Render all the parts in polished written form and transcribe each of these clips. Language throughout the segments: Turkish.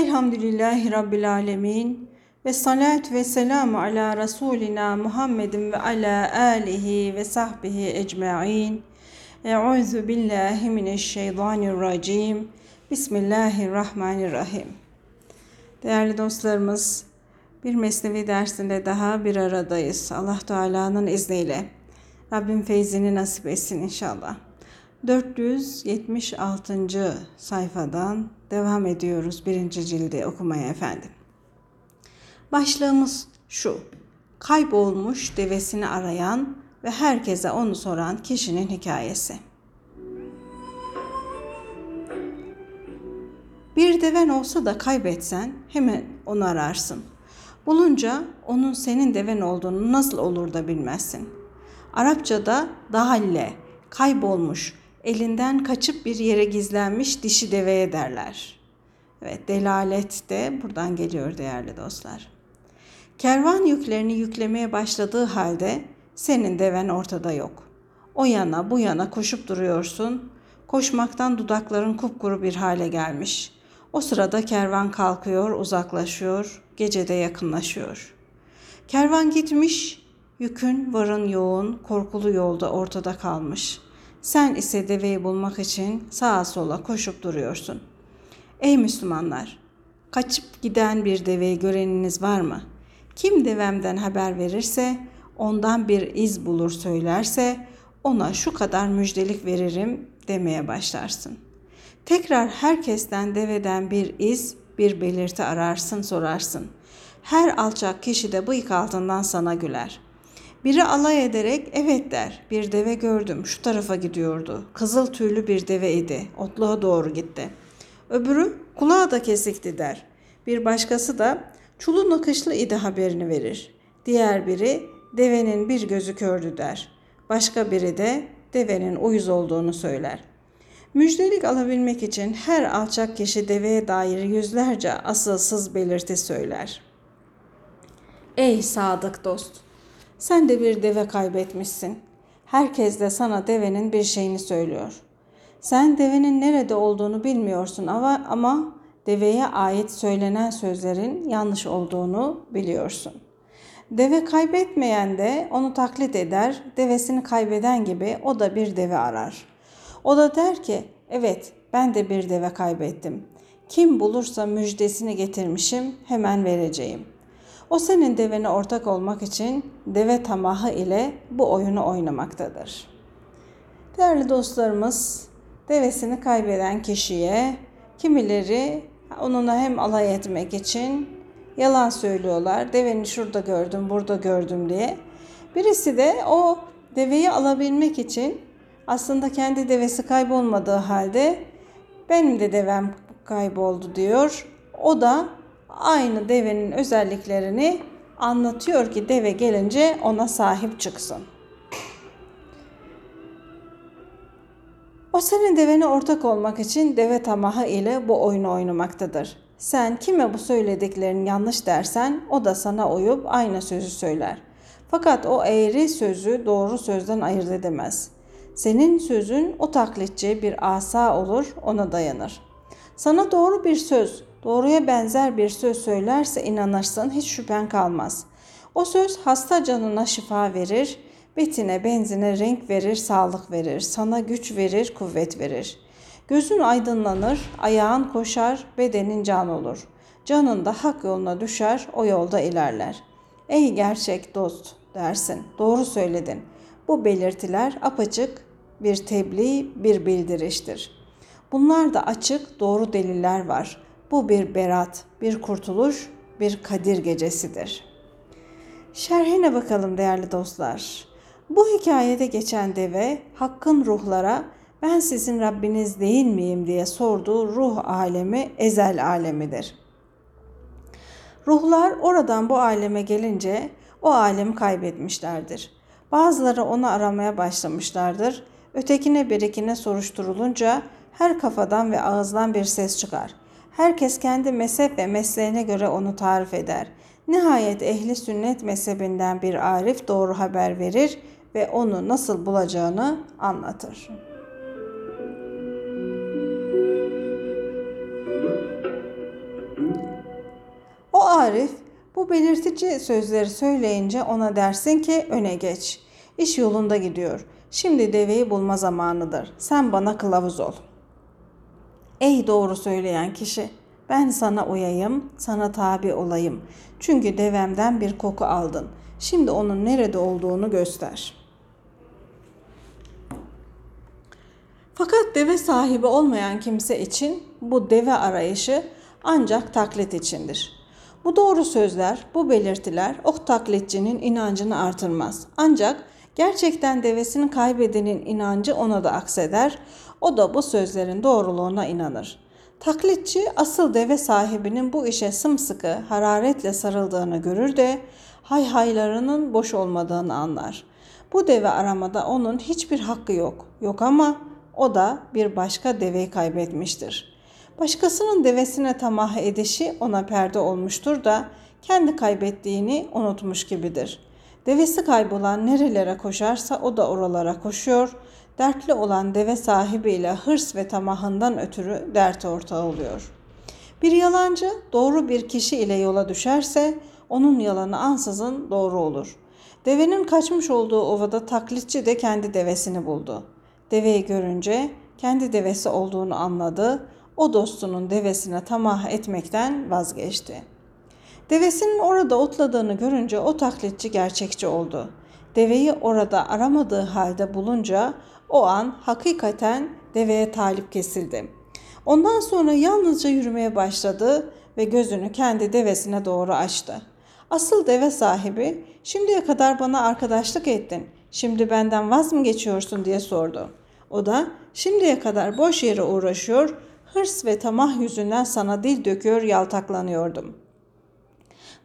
Elhamdülillahi Rabbil Alemin ve salat ve selamu ala Resulina Muhammedin ve ala alihi ve sahbihi ecma'in. Euzu billahi mineşşeytanirracim. Bismillahirrahmanirrahim. Değerli dostlarımız, bir mesnevi dersinde daha bir aradayız. Allah Teala'nın izniyle. Rabbim feyzini nasip etsin inşallah. 476. sayfadan devam ediyoruz 1. cildi okumaya efendim. Başlığımız şu: kaybolmuş devesini arayan ve herkese onu soran kişinin hikayesi. Bir deven olsa da kaybetsen hemen onu ararsın. Bulunca onun senin deven olduğunu nasıl olur da bilmezsin. Arapçada dahalle, kaybolmuş, elinden kaçıp bir yere gizlenmiş dişi deveye derler. Evet, delalet de buradan geliyor değerli dostlar. Kervan yüklerini yüklemeye başladığı halde senin deven ortada yok. O yana bu yana koşup duruyorsun. Koşmaktan dudakların kupkuru bir hale gelmiş. O sırada kervan kalkıyor, uzaklaşıyor, gecede yakınlaşıyor. Kervan gitmiş, yükün varın yoğun, korkulu yolda ortada kalmış. Sen ise deveyi bulmak için sağa sola koşup duruyorsun. Ey Müslümanlar! Kaçıp giden bir deveyi göreniniz var mı? Kim devemden haber verirse, ondan bir iz bulur söylerse, ona şu kadar müjdelik veririm demeye başlarsın. Tekrar herkesten deveden bir iz, bir belirti ararsın, sorarsın. Her alçak kişi de bıyık altından sana güler. Biri alay ederek evet der, bir deve gördüm, şu tarafa gidiyordu, kızıl tüylü bir deve idi, otluğa doğru gitti. Öbürü kulağı da kesikti der. Bir başkası da çulu nakışlı idi haberini verir. Diğer biri devenin bir gözü kördü der. Başka biri de devenin uyuz olduğunu söyler. Müjdelik alabilmek için her alçak kişi deveye dair yüzlerce asılsız belirti söyler. Ey sadık dost! Sen de bir deve kaybetmişsin. Herkes de sana devenin bir şeyini söylüyor. Sen devenin nerede olduğunu bilmiyorsun ama deveye ait söylenen sözlerin yanlış olduğunu biliyorsun. Deve kaybetmeyen de onu taklit eder, devesini kaybeden gibi o da bir deve arar. O da der ki, evet ben de bir deve kaybettim. Kim bulursa müjdesini getirmişim, hemen vereceğim. O senin devene ortak olmak için deve tamahı ile bu oyunu oynamaktadır. Değerli dostlarımız, devesini kaybeden kişiye kimileri onunla hem alay etmek için yalan söylüyorlar. Deveni şurada gördüm, burada gördüm diye. Birisi de o deveyi alabilmek için aslında kendi devesi kaybolmadığı halde benim de devem kayboldu diyor. O da aynı devenin özelliklerini anlatıyor ki deve gelince ona sahip çıksın. O senin devene ortak olmak için deve tamahı ile bu oyunu oynamaktadır. Sen kime bu söylediklerin yanlış dersen o da sana uyup aynı sözü söyler. Fakat o eğri sözü doğru sözden ayırt edemez. Senin sözün o taklitçi bir asa olur, ona dayanır. Sana doğru bir söz, doğruya benzer bir söz söylerse inanırsın, hiç şüphen kalmaz. O söz hasta canına şifa verir, betine benzine renk verir, sağlık verir, sana güç verir, kuvvet verir. Gözün aydınlanır, ayağın koşar, bedenin can olur. Canın da hak yoluna düşer, o yolda ilerler. Ey gerçek dost dersin, doğru söyledin. Bu belirtiler apaçık bir tebliğ, bir bildiriştir. Bunlarda açık, doğru deliller var. Bu bir berat, bir kurtuluş, bir Kadir gecesidir. Şerhine bakalım değerli dostlar. Bu hikayede geçen deve, Hakk'ın ruhlara ben sizin Rabbiniz değil miyim diye sorduğu ruh alemi, ezel alemidir. Ruhlar oradan bu aleme gelince o alemi kaybetmişlerdir. Bazıları onu aramaya başlamışlardır. Ötekine birikine soruşturulunca her kafadan ve ağızdan bir ses çıkar. Herkes kendi mezhep ve mesleğine göre onu tarif eder. Nihayet ehli sünnet mezhebinden bir arif doğru haber verir ve onu nasıl bulacağını anlatır. Arif bu belirtici sözleri söyleyince ona dersin ki öne geç. İş yolunda gidiyor. Şimdi deveyi bulma zamanıdır. Sen bana kılavuz ol. Ey doğru söyleyen kişi, ben sana uyayım, sana tabi olayım. Çünkü devemden bir koku aldın. Şimdi onun nerede olduğunu göster. Fakat deve sahibi olmayan kimse için bu deve arayışı ancak taklit içindir. Bu doğru sözler, bu belirtiler o taklitçinin inancını artırmaz. Ancak gerçekten devesini kaybedenin inancı ona da akseder, o da bu sözlerin doğruluğuna inanır. Taklitçi asıl deve sahibinin bu işe sımsıkı hararetle sarıldığını görür de hayhaylarının boş olmadığını anlar. Bu deve aramada onun hiçbir hakkı yok. Yok ama o da bir başka deveyi kaybetmiştir. Başkasının devesine tamah edişi ona perde olmuştur da kendi kaybettiğini unutmuş gibidir. Devesi kaybolan nerelere koşarsa o da oralara koşuyor. Dertli olan deve sahibiyle hırs ve tamahından ötürü dert ortağı oluyor. Bir yalancı doğru bir kişi ile yola düşerse onun yalanı ansızın doğru olur. Devenin kaçmış olduğu ovada taklitçi de kendi devesini buldu. Deveyi görünce kendi devesi olduğunu anladı. O dostunun devesine tamah etmekten vazgeçti. Devesinin orada otladığını görünce o taklitçi gerçekçi oldu. Deveyi orada aramadığı halde bulunca o an hakikaten deveye talip kesildi. Ondan sonra yalnızca yürümeye başladı ve gözünü kendi devesine doğru açtı. Asıl deve sahibi, "Şimdiye kadar bana arkadaşlık ettin, şimdi benden vaz mı geçiyorsun?" diye sordu. O da, "Şimdiye kadar boş yere uğraşıyor, hırs ve tamah yüzünden sana dil döküyor, yaltaklanıyordum.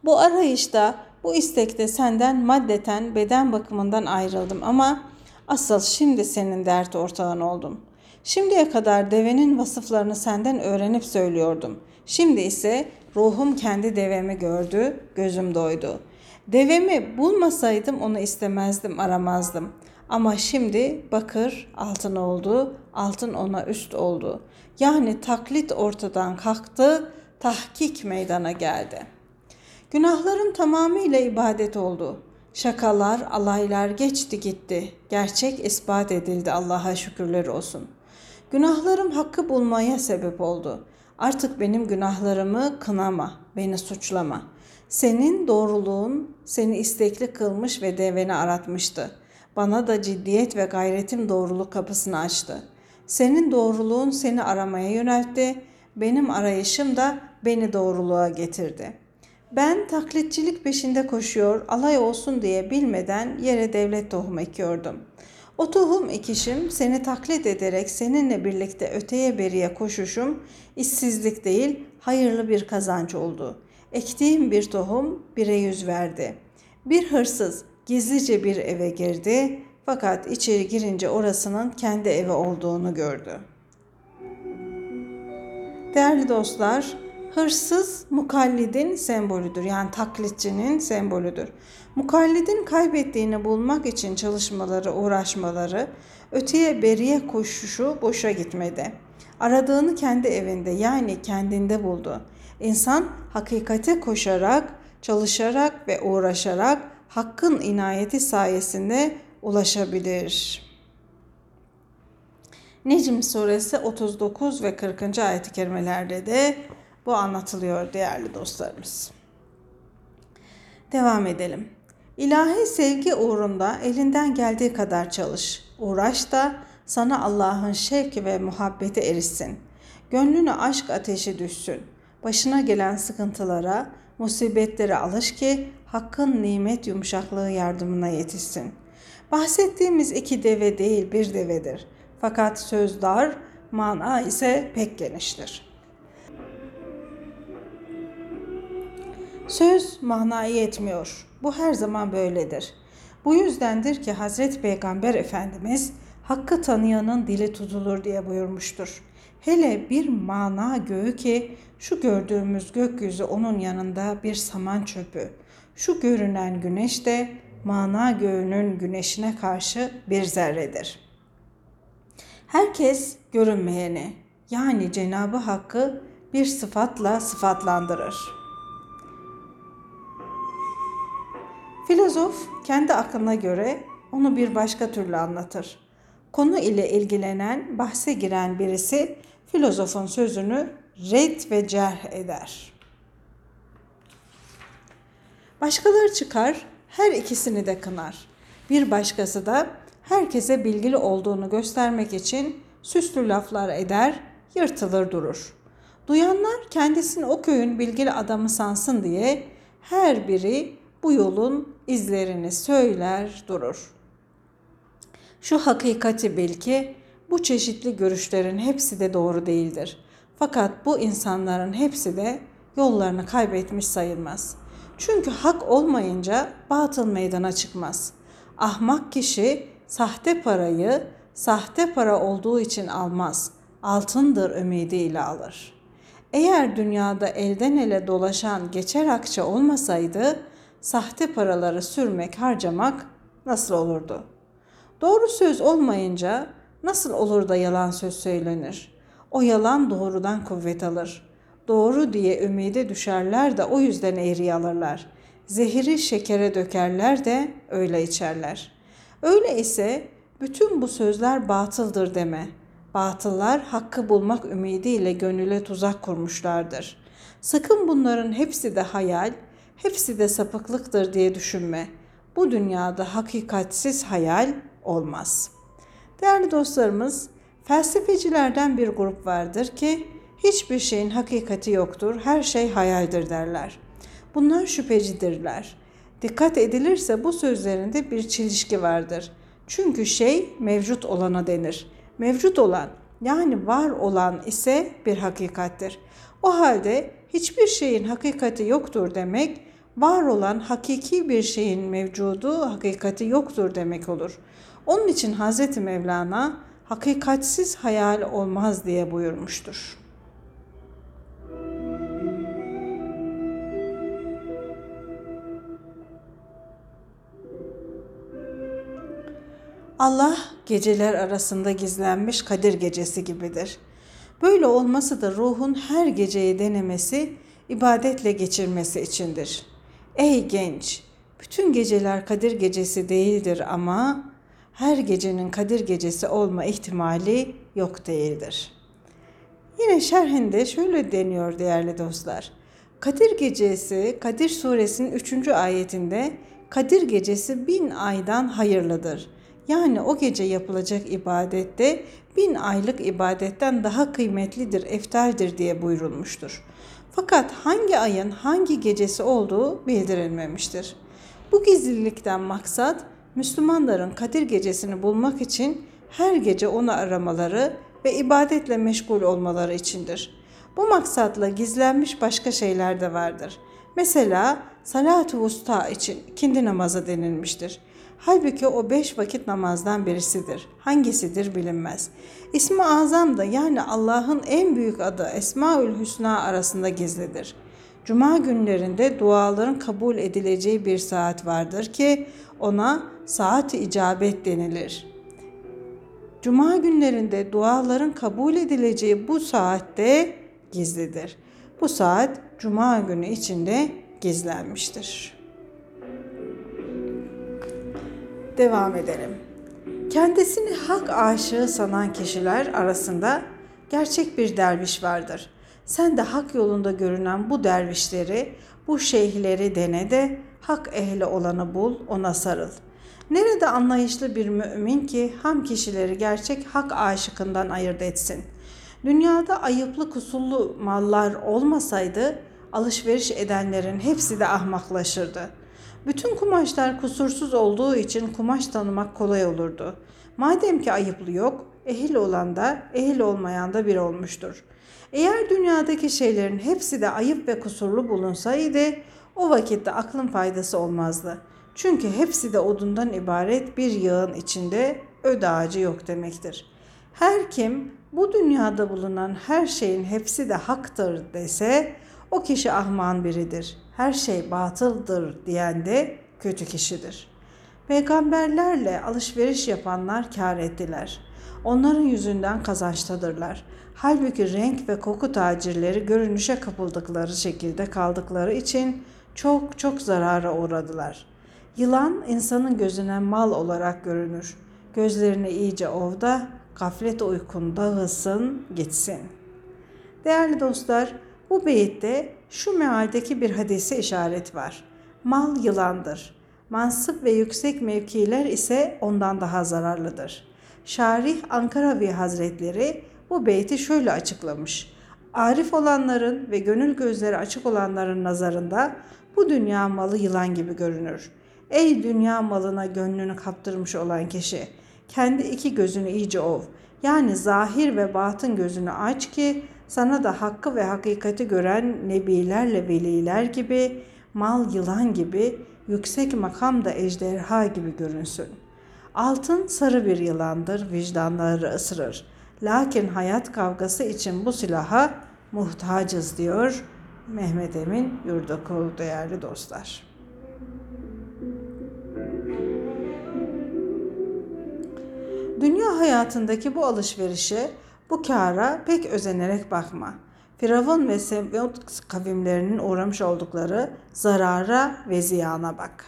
Bu arayışta, bu istekte senden maddeten, beden bakımından ayrıldım ama asıl şimdi senin dert ortağın oldum. Şimdiye kadar devenin vasıflarını senden öğrenip söylüyordum. Şimdi ise ruhum kendi devemi gördü, gözüm doydu. Devemi bulmasaydım onu istemezdim, aramazdım. Ama şimdi bakır altın oldu, altın ona üst oldu. Yani taklit ortadan kalktı, tahkik meydana geldi. Günahların tamamıyla ibadet oldu. Şakalar, alaylar geçti gitti. Gerçek ispat edildi, Allah'a şükürler olsun. Günahlarım hakkı bulmaya sebep oldu. Artık benim günahlarımı kınama, beni suçlama. Senin doğruluğun seni istekli kılmış ve deveni aratmıştı. Bana da ciddiyet ve gayretim doğruluk kapısını açtı. Senin doğruluğun seni aramaya yöneltti. Benim arayışım da beni doğruluğa getirdi. Ben taklitçilik peşinde koşuyor, alay olsun diye bilmeden yere devlet tohumu ekiyordum. O tohum ekişim, seni taklit ederek seninle birlikte öteye beriye koşuşum, işsizlik değil, hayırlı bir kazanç oldu. Ektiğim bir tohum 100 verdi. Bir hırsız gizlice bir eve girdi, fakat içeri girince orasının kendi evi olduğunu gördü. Değerli dostlar, hırsız mukallidin sembolüdür. Yani taklitçinin sembolüdür. Mukallidin kaybettiğini bulmak için çalışmaları, uğraşmaları, öteye beriye koşuşu boşa gitmedi. Aradığını kendi evinde, yani kendinde buldu. İnsan hakikate koşarak, çalışarak ve uğraşarak hakkın inayeti sayesinde ulaşabilir. Necm suresi 39 ve 40. ayet-i kerimelerde de bu anlatılıyor değerli dostlarımız. Devam edelim. İlahi sevgi uğrunda elinden geldiği kadar çalış. Uğraş da sana Allah'ın şevki ve muhabbeti erişsin. Gönlüne aşk ateşi düşsün. Başına gelen sıkıntılara, musibetlere alış ki hakkın nimet yumuşaklığı yardımına yetişsin. Bahsettiğimiz 2 deve değil, bir devedir. Fakat söz dar, mana ise pek geniştir. Söz manayı yetmiyor. Bu her zaman böyledir. Bu yüzdendir ki Hazreti Peygamber Efendimiz hakkı tanıyanın dili tutulur diye buyurmuştur. Hele bir mana göğü ki şu gördüğümüz gökyüzü onun yanında bir saman çöpü. Şu görünen güneş de mana göğünün güneşine karşı bir zerredir. Herkes görünmeyeni, yani Cenab-ı Hakk'ı bir sıfatla sıfatlandırır. Filozof kendi aklına göre onu bir başka türlü anlatır. Konu ile ilgilenen, bahse giren birisi filozofun sözünü red ve cerh eder. Başkaları çıkar, her ikisini de kınar. Bir başkası da herkese bilgili olduğunu göstermek için süslü laflar eder, yırtılır durur. Duyanlar kendisini o köyün bilgili adamı sansın diye her biri bu yolun izlerini söyler durur. Şu hakikati bil ki bu çeşitli görüşlerin hepsi de doğru değildir. Fakat bu insanların hepsi de yollarını kaybetmiş sayılmaz. Çünkü hak olmayınca batıl meydana çıkmaz. Ahmak kişi sahte parayı sahte para olduğu için almaz. Altındır ümidiyle alır. Eğer dünyada elden ele dolaşan geçer akçe olmasaydı sahte paraları sürmek, harcamak nasıl olurdu? Doğru söz olmayınca nasıl olur da yalan söz söylenir? O yalan doğrudan kuvvet alır. Doğru diye ümide düşerler de o yüzden eğriyi alırlar. Zehiri şekere dökerler de öyle içerler. Öyle ise bütün bu sözler batıldır deme. Batıllar hakkı bulmak ümidiyle gönüle tuzak kurmuşlardır. Sakın bunların hepsi de hayal, hepsi de sapıklıktır diye düşünme. Bu dünyada hakikatsiz hayal olmaz. Değerli dostlarımız, felsefecilerden bir grup vardır ki hiçbir şeyin hakikati yoktur, her şey hayaldir derler. Bunlar şüphecidirler. Dikkat edilirse bu sözlerinde bir çelişki vardır. Çünkü şey mevcut olana denir. Mevcut olan yani var olan ise bir hakikattir. O halde hiçbir şeyin hakikati yoktur demek, var olan hakiki bir şeyin mevcudu hakikati yoktur demek olur. Onun için Hazreti Mevlana hakikatsiz hayal olmaz diye buyurmuştur. Allah geceler arasında gizlenmiş Kadir gecesi gibidir. Böyle olması da ruhun her geceyi denemesi, ibadetle geçirmesi içindir. Ey genç! Bütün geceler Kadir gecesi değildir ama her gecenin Kadir gecesi olma ihtimali yok değildir. Yine şerhinde şöyle deniyor değerli dostlar. Kadir gecesi, Kadir suresinin 3. ayetinde Kadir gecesi 1000 aydan hayırlıdır. Yani o gece yapılacak ibadette 1000 aylık ibadetten daha kıymetlidir, eftaldir diye buyurulmuştur. Fakat hangi ayın hangi gecesi olduğu bildirilmemiştir. Bu gizlilikten maksat Müslümanların Kadir gecesini bulmak için her gece onu aramaları ve ibadetle meşgul olmaları içindir. Bu maksatla gizlenmiş başka şeyler de vardır. Mesela Salat-ı Vusta için ikindi namazı denilmiştir. Halbuki o 5 vakit namazdan birisidir. Hangisidir bilinmez. İsmi Azam da yani Allah'ın en büyük adı Esmaül Hüsna arasında gizlidir. Cuma günlerinde duaların kabul edileceği bir saat vardır ki ona saat-i icabet denilir. Cuma günlerinde duaların kabul edileceği bu saatte gizlidir. Bu saat Cuma günü içinde gizlenmiştir. Devam edelim. Kendisini hak aşığı sanan kişiler arasında gerçek bir derviş vardır. Sen de hak yolunda görünen bu dervişleri, bu şeyhleri dene de hak ehli olanı bul, ona sarıl. Nerede anlayışlı bir mümin ki ham kişileri gerçek hak aşıkından ayırt etsin? Dünyada ayıplı kusullu mallar olmasaydı alışveriş edenlerin hepsi de ahmaklaşırdı. Bütün kumaşlar kusursuz olduğu için kumaş tanımak kolay olurdu. Madem ki ayıplı yok, ehil olan da, ehil olmayan da bir olmuştur. Eğer dünyadaki şeylerin hepsi de ayıp ve kusurlu bulunsaydı, o vakitte aklın faydası olmazdı. Çünkü hepsi de odundan ibaret bir yağın içinde öd ağacı yok demektir. Her kim bu dünyada bulunan her şeyin hepsi de haktır dese, o kişi ahman biridir. Her şey batıldır diyen de kötü kişidir. Peygamberlerle alışveriş yapanlar kâr ettiler. Onların yüzünden kazançtadırlar. Halbuki renk ve koku tacirleri görünüşe kapıldıkları şekilde kaldıkları için çok zarara uğradılar. Yılan insanın gözüne mal olarak görünür. Gözlerini iyice ov da gaflet uykun dağılsın gitsin. Değerli dostlar, bu beyitte şu mealdeki bir hadise işaret var. Mal yılandır. Mansıp ve yüksek mevkiler ise ondan daha zararlıdır. Şarih Ankaravi Hazretleri bu beyti şöyle açıklamış. Arif olanların ve gönül gözleri açık olanların nazarında bu dünya malı yılan gibi görünür. Ey dünya malına gönlünü kaptırmış olan kişi, kendi iki gözünü iyice ov. Yani zahir ve batın gözünü aç ki sana da hakkı ve hakikati gören nebilerle veliler gibi, mal yılan gibi, yüksek makam da ejderha gibi görünsün. Altın sarı bir yılandır, vicdanları ısırır. Lakin hayat kavgası için bu silaha muhtacız diyor Mehmet Emin Yurdakul değerli dostlar. Dünya hayatındaki bu alışverişe, bu kâra pek özenerek bakma. Firavun ve Semut kavimlerinin uğramış oldukları zarara ve ziyana bak.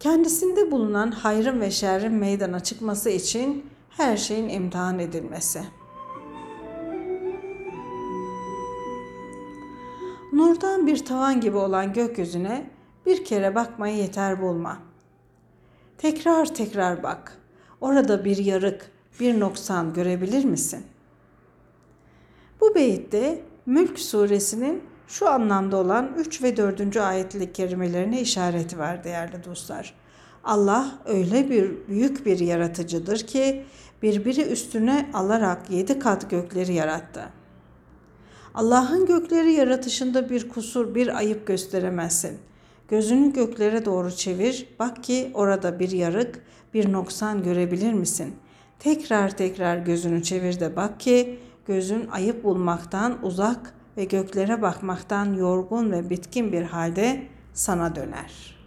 Kendisinde bulunan hayrın ve şerrin meydana çıkması için her şeyin imtihan edilmesi. Nurdan bir tavan gibi olan gökyüzüne bir kere bakmayı yeter bulma. Tekrar tekrar bak. Orada bir yarık, bir noksan görebilir misin? Bu beyitte Mülk suresinin şu anlamda olan 3 ve 4. ayet-i kerimelerine işareti var değerli dostlar. Allah öyle bir büyük bir yaratıcıdır ki birbiri üstüne alarak 7 kat gökleri yarattı. Allah'ın gökleri yaratışında bir kusur, bir ayıp gösteremezsin. Gözünü göklere doğru çevir, bak ki orada bir yarık, bir noksan görebilir misin? Tekrar tekrar gözünü çevir de bak ki gözün ayıp bulmaktan uzak ve göklere bakmaktan yorgun ve bitkin bir halde sana döner.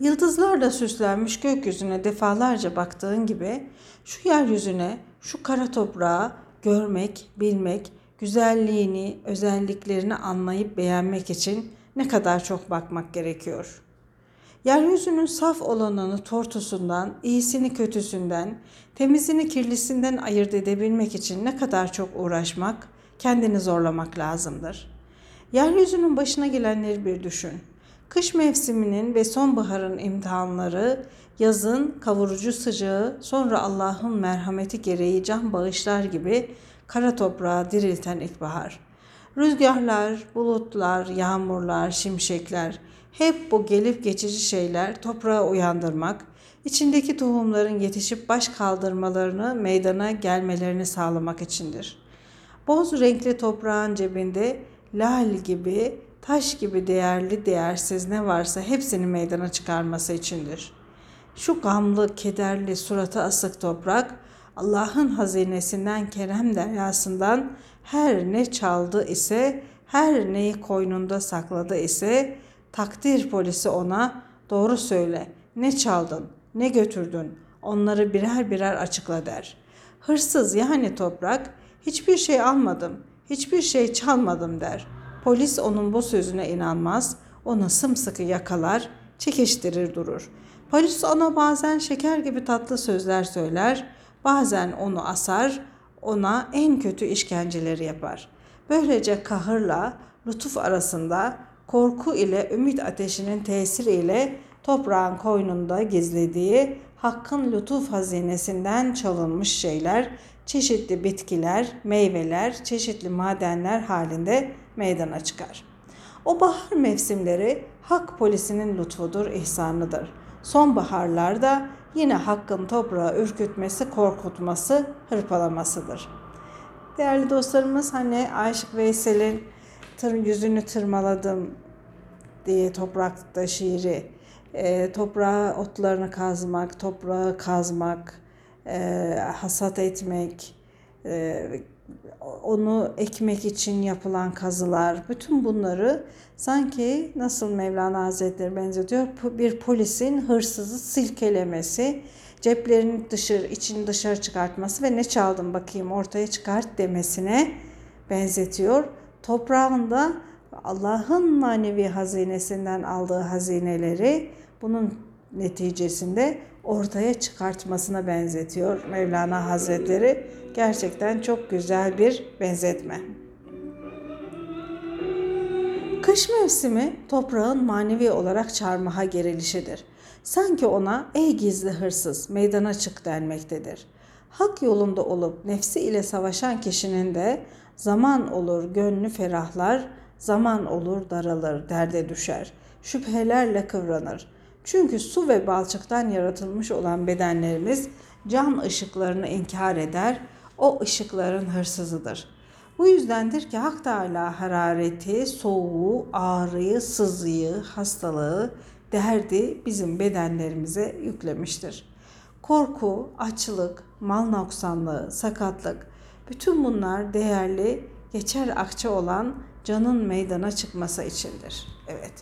Yıldızlarla süslenmiş gökyüzüne defalarca baktığın gibi şu yeryüzüne, şu kara toprağa görmek, bilmek, güzelliğini, özelliklerini anlayıp beğenmek için ne kadar çok bakmak gerekiyor. Yeryüzünün saf olanını tortusundan, iyisini kötüsünden, temizini kirlisinden ayırt edebilmek için ne kadar çok uğraşmak, kendini zorlamak lazımdır. Yeryüzünün başına gelenleri bir düşün. Kış mevsiminin ve sonbaharın imtihanları, yazın kavurucu sıcağı, sonra Allah'ın merhameti gereği can bağışlar gibi kara toprağı dirilten ilkbahar. Rüzgarlar, bulutlar, yağmurlar, şimşekler, hep bu gelip geçici şeyler toprağı uyandırmak, içindeki tohumların yetişip baş kaldırmalarını, meydana gelmelerini sağlamak içindir. Boz renkli toprağın cebinde lal gibi, taş gibi değerli değersiz ne varsa hepsini meydana çıkarması içindir. Şu gamlı, kederli, suratı asık toprak, Allah'ın hazinesinden, kerem deryasından her ne çaldı ise, her neyi koynunda sakladı ise, takdir polisi ona doğru söyle, ne çaldın, ne götürdün, onları birer birer açıkla der. Hırsız yani toprak, hiçbir şey almadım, hiçbir şey çalmadım der. Polis onun bu sözüne inanmaz, onu sımsıkı yakalar, çekiştirir durur. Polis ona bazen şeker gibi tatlı sözler söyler, bazen onu asar, ona en kötü işkenceleri yapar. Böylece kahırla lütuf arasında korku ile ümit ateşinin tesiriyle toprağın koynunda gizlediği hakkın lütuf hazinesinden çalınmış şeyler, çeşitli bitkiler, meyveler, çeşitli madenler halinde meydana çıkar. O bahar mevsimleri hak polisinin lütfudur, ihsanıdır. Sonbaharlarda yine hakkın toprağı ürkütmesi, korkutması, hırpalamasıdır. Değerli dostlarımız, hani Aşık Veysel'in yüzünü tırmaladım diye toprakta şiiri, toprağa otlarını kazmak, toprağı kazmak, hasat etmek, onu ekmek için yapılan kazılar, bütün bunları sanki nasıl Mevlana Hazretleri benzetiyor, bir polisin hırsızı silkelemesi, ceplerini içini dışarı çıkartması ve ne çaldım bakayım ortaya çıkart demesine benzetiyor. Toprağında Allah'ın manevi hazinesinden aldığı hazineleri bunun neticesinde ortaya çıkartmasına benzetiyor Mevlana Hazretleri. Gerçekten çok güzel bir benzetme. Kış mevsimi toprağın manevi olarak çarmıha gerilişidir. Sanki ona ey gizli hırsız meydana çık denmektedir. Hak yolunda olup nefsi ile savaşan kişinin de zaman olur gönlü ferahlar, zaman olur daralır, derde düşer, şüphelerle kıvranır. Çünkü su ve balçıktan yaratılmış olan bedenlerimiz can ışıklarını inkar eder, o ışıkların hırsızıdır. Bu yüzdendir ki Hak Teâlâ harareti, soğuğu, ağrıyı, sızıyı, hastalığı, derdi bizim bedenlerimize yüklemiştir. Korku, açlık, mal noksanlığı, sakatlık, bütün bunlar değerli, geçer akçe olan canın meydana çıkması içindir. Evet.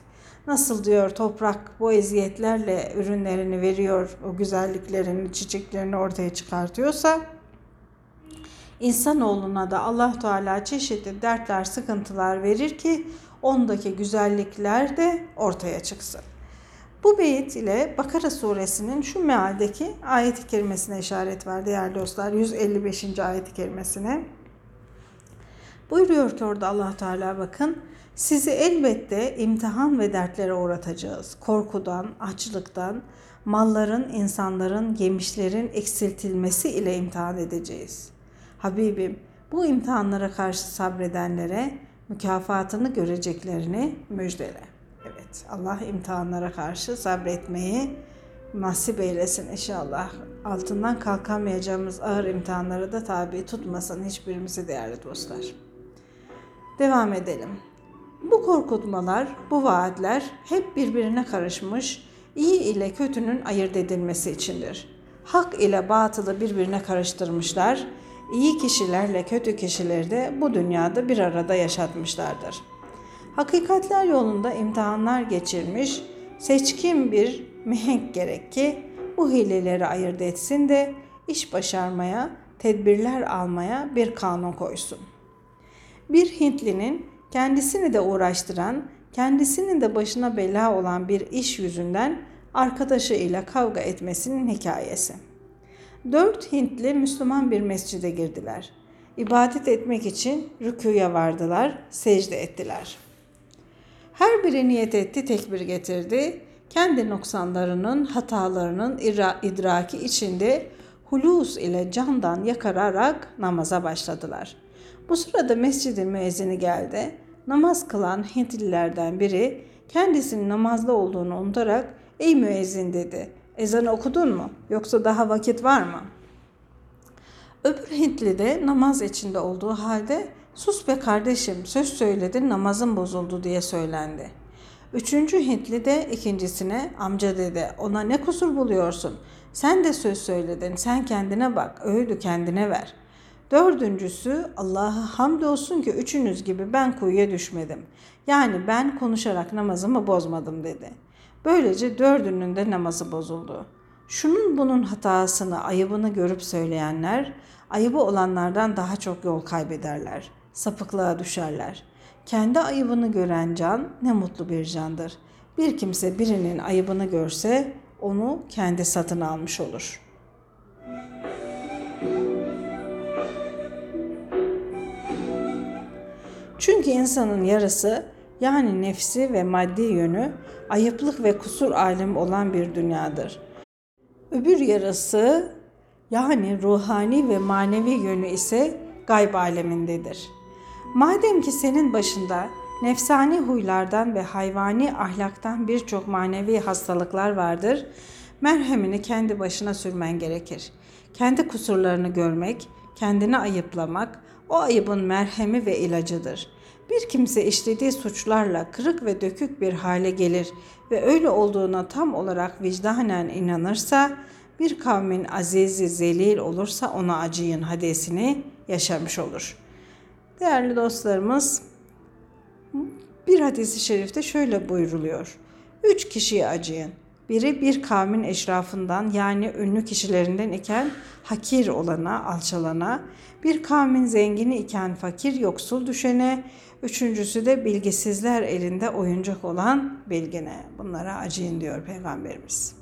Nasıl diyor toprak bu eziyetlerle ürünlerini veriyor, o güzelliklerini, çiçeklerini ortaya çıkartıyorsa, insanoğluna da Allah-u Teala çeşitli dertler, sıkıntılar verir ki ondaki güzellikler de ortaya çıksın. Bu beyit ile Bakara suresinin şu mealdeki ayet-i kerimesine işaret var değerli dostlar. 155. ayet-i kerimesine. Buyuruyor ki orada Allah-u Teala bakın. Sizi elbette imtihan ve dertlere uğratacağız. Korkudan, açlıktan, malların, insanların, yemişlerin eksiltilmesi ile imtihan edeceğiz. Habibim, bu imtihanlara karşı sabredenlere mükafatını göreceklerini müjdele. Evet, Allah imtihanlara karşı sabretmeyi nasip eylesin inşallah. Altından kalkamayacağımız ağır imtihanlara da tabi tutmasın hiçbirimizi değerli dostlar. Devam edelim. Bu korkutmalar, bu vaatler hep birbirine karışmış, iyi ile kötünün ayırt edilmesi içindir. Hak ile batılı birbirine karıştırmışlar, iyi kişilerle kötü kişileri de bu dünyada bir arada yaşatmışlardır. Hakikatler yolunda imtihanlar geçirmiş, seçkin bir mihenk gerek ki bu hileleri ayırt etsin de iş başarmaya, tedbirler almaya bir kanun koysun. Bir Hintlinin kendisini de uğraştıran, kendisinin de başına bela olan bir iş yüzünden arkadaşıyla kavga etmesinin hikayesi. 4 Hintli Müslüman bir mescide girdiler. İbadet etmek için rükûya vardılar, secde ettiler. Her biri niyet etti, tekbir getirdi. Kendi noksanlarının, hatalarının idraki içinde hulûs ile candan yakararak namaza başladılar. Bu sırada mescidin müezzini geldi. Namaz kılan Hintlilerden biri kendisinin namazda olduğunu unutarak "Ey müezzin" dedi. "Ezanı okudun mu? Yoksa daha vakit var mı?" Öbür Hintli de namaz içinde olduğu halde "Sus be kardeşim, söz söyledin, namazın bozuldu" diye söylendi. 3. Hintli de ikincisine "Amca" dedi, "ona ne kusur buluyorsun? Sen de söz söyledin, sen kendine bak, öğüdü kendine ver." 4. Allah'a hamdolsun ki üçünüz gibi ben kuyuya düşmedim. Yani ben konuşarak namazımı bozmadım dedi. Böylece 4'ünün de namazı bozuldu. Şunun bunun hatasını, ayıbını görüp söyleyenler, ayıbı olanlardan daha çok yol kaybederler, sapıklığa düşerler. Kendi ayıbını gören can ne mutlu bir candır. Bir kimse birinin ayıbını görse onu kendi satın almış olur. Çünkü insanın yarısı yani nefsi ve maddi yönü ayıplık ve kusur alemi olan bir dünyadır. Öbür yarısı yani ruhani ve manevi yönü ise gayb alemindedir. Madem ki senin başında nefsani huylardan ve hayvani ahlaktan birçok manevi hastalıklar vardır, merhemini kendi başına sürmen gerekir. Kendi kusurlarını görmek, kendini ayıplamak, o ayıbın merhemi ve ilacıdır. Bir kimse işlediği suçlarla kırık ve dökük bir hale gelir ve öyle olduğuna tam olarak vicdanen inanırsa, bir kavmin azizi zelil olursa ona acıyın hadisini yaşamış olur. Değerli dostlarımız, bir hadis-i şerifte şöyle buyruluyor. 3 kişiye acıyın. Biri bir kavmin eşrafından yani ünlü kişilerinden iken hakir olana, alçalana, bir kavmin zengini iken fakir, yoksul düşene, üçüncüsü de bilgisizler elinde oyuncak olan bilgine. Bunlara acıyın diyor Peygamberimiz.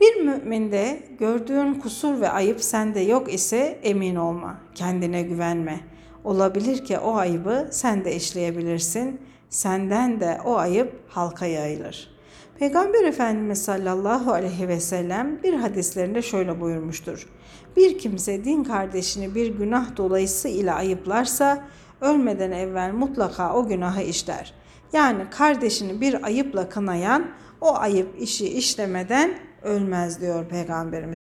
Bir müminde gördüğün kusur ve ayıp sende yok ise emin olma, kendine güvenme. Olabilir ki o ayıbı sen de işleyebilirsin, senden de o ayıp halka yayılır. Peygamber Efendimiz sallallahu aleyhi ve sellem bir hadislerinde şöyle buyurmuştur. Bir kimse din kardeşini bir günah dolayısıyla ayıplarsa ölmeden evvel mutlaka o günahı işler. Yani kardeşini bir ayıpla kınayan o ayıp işi işlemeden ölmez diyor Peygamberimiz.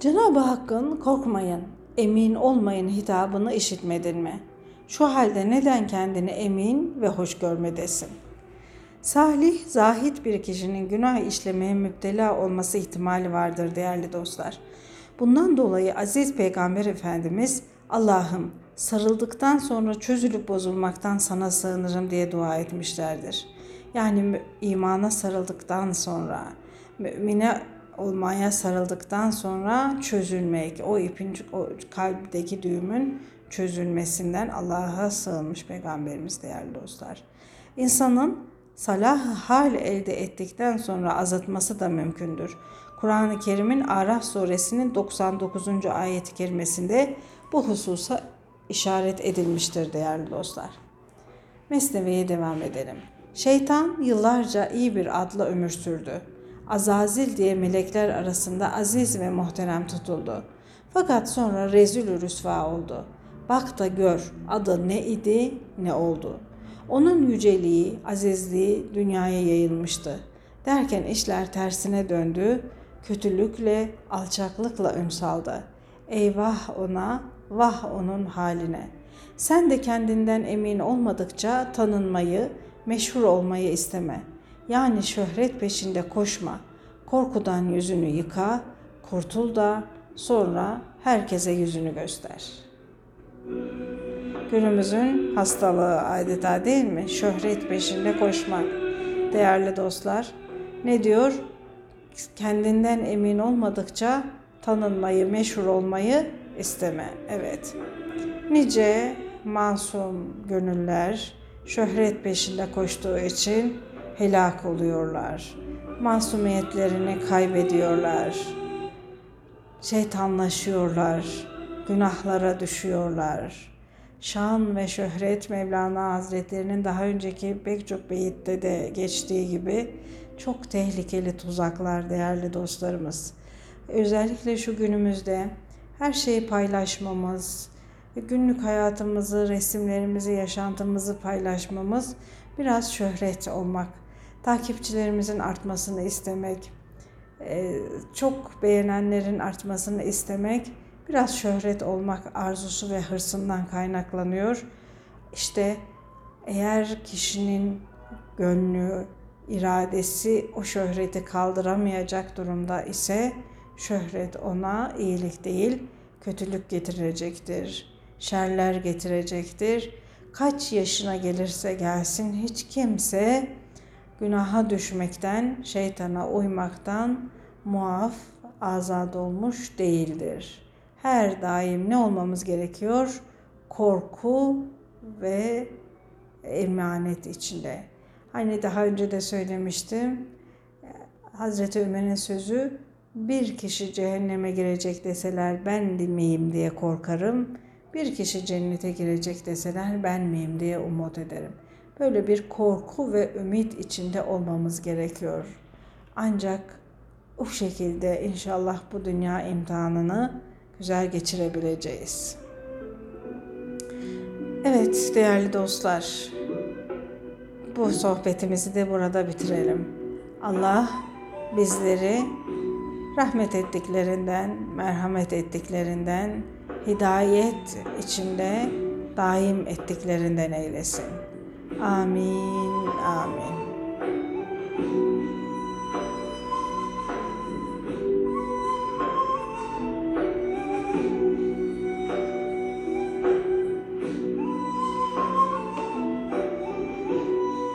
Cenab-ı Hakk'ın korkmayın, emin olmayın hitabını işitmedin mi? Şu halde neden kendini emin ve hoş görmedesin? Salih, zahit bir kişinin günah işlemeye müptela olması ihtimali vardır değerli dostlar. Bundan dolayı aziz Peygamber Efendimiz Allah'ım sarıldıktan sonra çözülüp bozulmaktan sana sığınırım diye dua etmişlerdir. Yani imana sarıldıktan sonra, mümine olmaya sarıldıktan sonra çözülmek, o kalpteki düğümün çözülmesinden Allah'a sığınmış Peygamberimiz değerli dostlar. İnsanın salahı hal elde ettikten sonra azaltması da mümkündür. Kur'an-ı Kerim'in Araf suresinin 99. ayet-i kerimesinde bu hususa işaret edilmiştir değerli dostlar. Mesnevi'ye devam edelim. Şeytan yıllarca iyi bir adla ömür sürdü. Azazil diye melekler arasında aziz ve muhterem tutuldu. Fakat sonra rezil-ü rüsva oldu. Bak da gör adı ne idi ne oldu. Onun yüceliği, azizliği dünyaya yayılmıştı. Derken işler tersine döndü, kötülükle, alçaklıkla ün saldı. Eyvah ona, vah onun haline. Sen de kendinden emin olmadıkça tanınmayı, meşhur olmayı isteme. Yani şöhret peşinde koşma. Korkudan yüzünü yıka, kurtul da sonra herkese yüzünü göster. Günümüzün hastalığı adeta değil mi? Şöhret peşinde koşmak. Değerli dostlar, ne diyor? Kendinden emin olmadıkça tanınmayı, meşhur olmayı isteme. Evet. Nice masum gönüller şöhret peşinde koştuğu için helak oluyorlar. Masumiyetlerini kaybediyorlar. Şeytanlaşıyorlar. Günahlara düşüyorlar. Şan ve şöhret Mevlana Hazretleri'nin daha önceki pek çok beyitte de geçtiği gibi çok tehlikeli tuzaklar değerli dostlarımız. Özellikle şu günümüzde her şeyi paylaşmamız, günlük hayatımızı, resimlerimizi, yaşantımızı paylaşmamız, biraz şöhret olmak, takipçilerimizin artmasını istemek, çok beğenenlerin artmasını istemek, biraz şöhret olmak arzusu ve hırsından kaynaklanıyor. İşte eğer kişinin gönlü, iradesi o şöhreti kaldıramayacak durumda ise şöhret ona iyilik değil, kötülük getirecektir, şerler getirecektir. Kaç yaşına gelirse gelsin hiç kimse günaha düşmekten, şeytana uymaktan muaf, azad olmuş değildir. Her daim ne olmamız gerekiyor? Korku ve emanet içinde. Hani daha önce de söylemiştim. Hazreti Ömer'in sözü, bir kişi cehenneme girecek deseler ben miyim diye korkarım. Bir kişi cennete girecek deseler ben miyim diye umut ederim. Böyle bir korku ve ümit içinde olmamız gerekiyor. Ancak o şekilde inşallah bu dünya imtihanını güzel geçirebileceğiz. Evet değerli dostlar, bu sohbetimizi de burada bitirelim. Allah bizleri rahmet ettiklerinden, merhamet ettiklerinden, hidayet içinde daim ettiklerinden eylesin. Amin, amin.